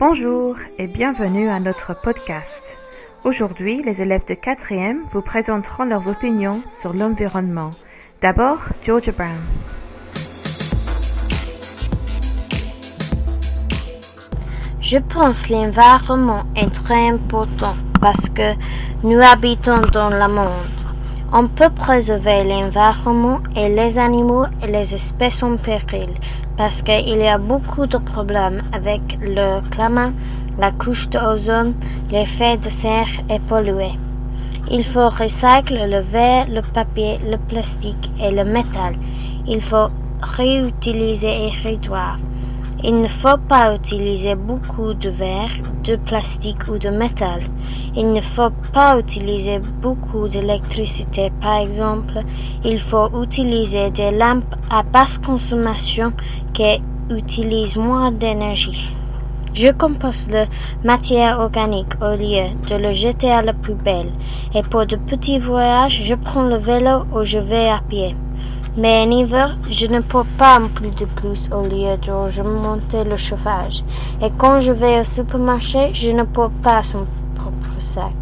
Bonjour et bienvenue à notre podcast. Aujourd'hui, les élèves de 4e vous présenteront leurs opinions sur l'environnement. D'abord, Georgia Brown. Je pense que l'environnement est très important parce que nous habitons dans le monde. On peut préserver l'environnement et les animaux et les espèces en péril. Parce qu'il y a beaucoup de problèmes avec le climat, la couche d'ozone, l'effet de serre est pollué. Il faut recycler le verre, le papier, le plastique et le métal. Il faut réutiliser et réduire. Il ne faut pas utiliser beaucoup de verre, de plastique ou de métal. Il ne faut pas utiliser beaucoup d'électricité, par exemple. Il faut utiliser des lampes à basse consommation qui utilisent moins d'énergie. Je composte la matière organique au lieu de le jeter à la poubelle. Et pour de petits voyages, je prends le vélo ou je vais à pied. Mais en hiver, je ne peux pas plus de plus au lieu de je monter le chauffage. Et quand je vais au supermarché, je ne peux pas son propre sac.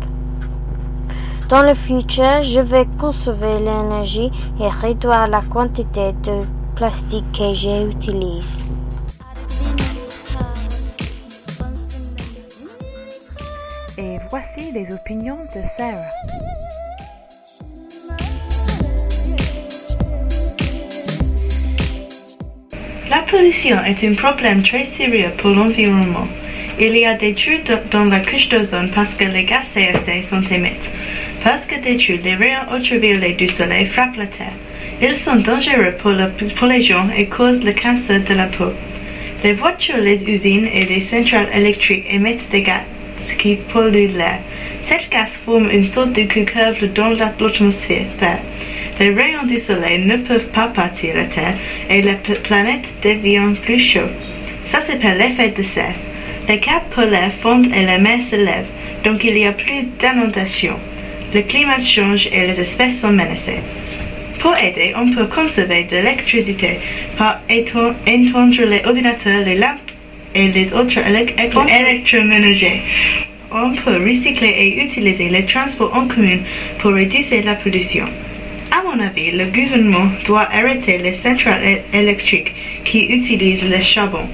Dans le futur, je vais conserver l'énergie et réduire la quantité de plastique que j'utilise. Et voici les opinions de Sarah. La pollution est un problème très sérieux pour l'environnement. Il y a des trous dans la couche d'ozone parce que les gaz CFC sont émis. Parce que des trous, les rayons ultraviolets du soleil frappent la terre. Ils sont dangereux pour les gens et causent le cancer de la peau. Les voitures, les usines et les centrales électriques émettent des gaz qui polluent l'air. Cette gaz forme une sorte de couvercle dans l'atmosphère. Les rayons du soleil ne peuvent pas partir la Terre et la planète devient plus chaude. Ça s'appelle l'effet de serre. Les caps polaires fondent et les mers se lèvent, donc il y a plus d'inondations. Le climat change et les espèces sont menacées. Pour aider, on peut conserver de l'électricité par éteindre les ordinateurs, les lampes et les autres électroménagers. On peut recycler et utiliser les transports en commun pour réduire la pollution. À mon avis, le gouvernement doit arrêter les centrales électriques qui utilisent le charbon.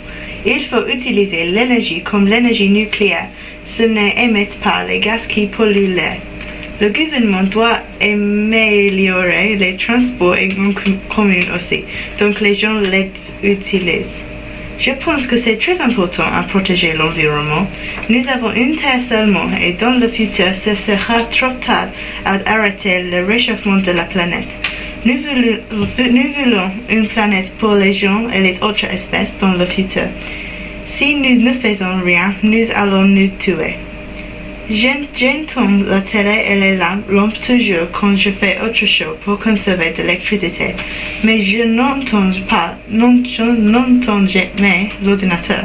Il faut utiliser l'énergie comme l'énergie nucléaire, ce n'est émettre pas les gaz qui polluent l'air. Le gouvernement doit améliorer les transports en commun aussi, donc les gens les utilisent. Je pense que c'est très important à protéger l'environnement. Nous avons une terre seulement et dans le futur, ce sera trop tard à arrêter le réchauffement de la planète. Nous voulons une planète pour les gens et les autres espèces dans le futur. Si nous ne faisons rien, nous allons nous tuer. J'entends la télé et les lampes toujours quand je fais autre chose pour conserver de l'électricité, mais je n'entends jamais l'ordinateur.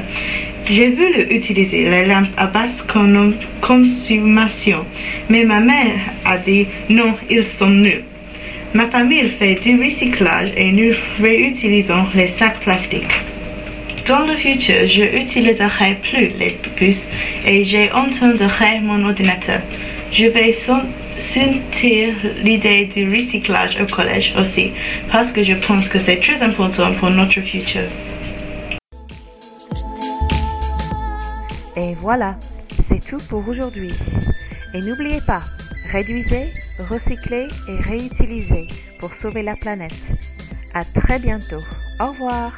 J'ai voulu utiliser les lampes à basse consommation, mais ma mère a dit non, ils sont nuls. Ma famille fait du recyclage et nous réutilisons les sacs plastiques. Dans le futur, je n'utiliserai plus les bus et j'entendrai mon ordinateur. Je vais sentir l'idée du recyclage au collège aussi, parce que je pense que c'est très important pour notre futur. Et voilà, c'est tout pour aujourd'hui. Et n'oubliez pas, réduisez, recyclez et réutilisez pour sauver la planète. À très bientôt. Au revoir.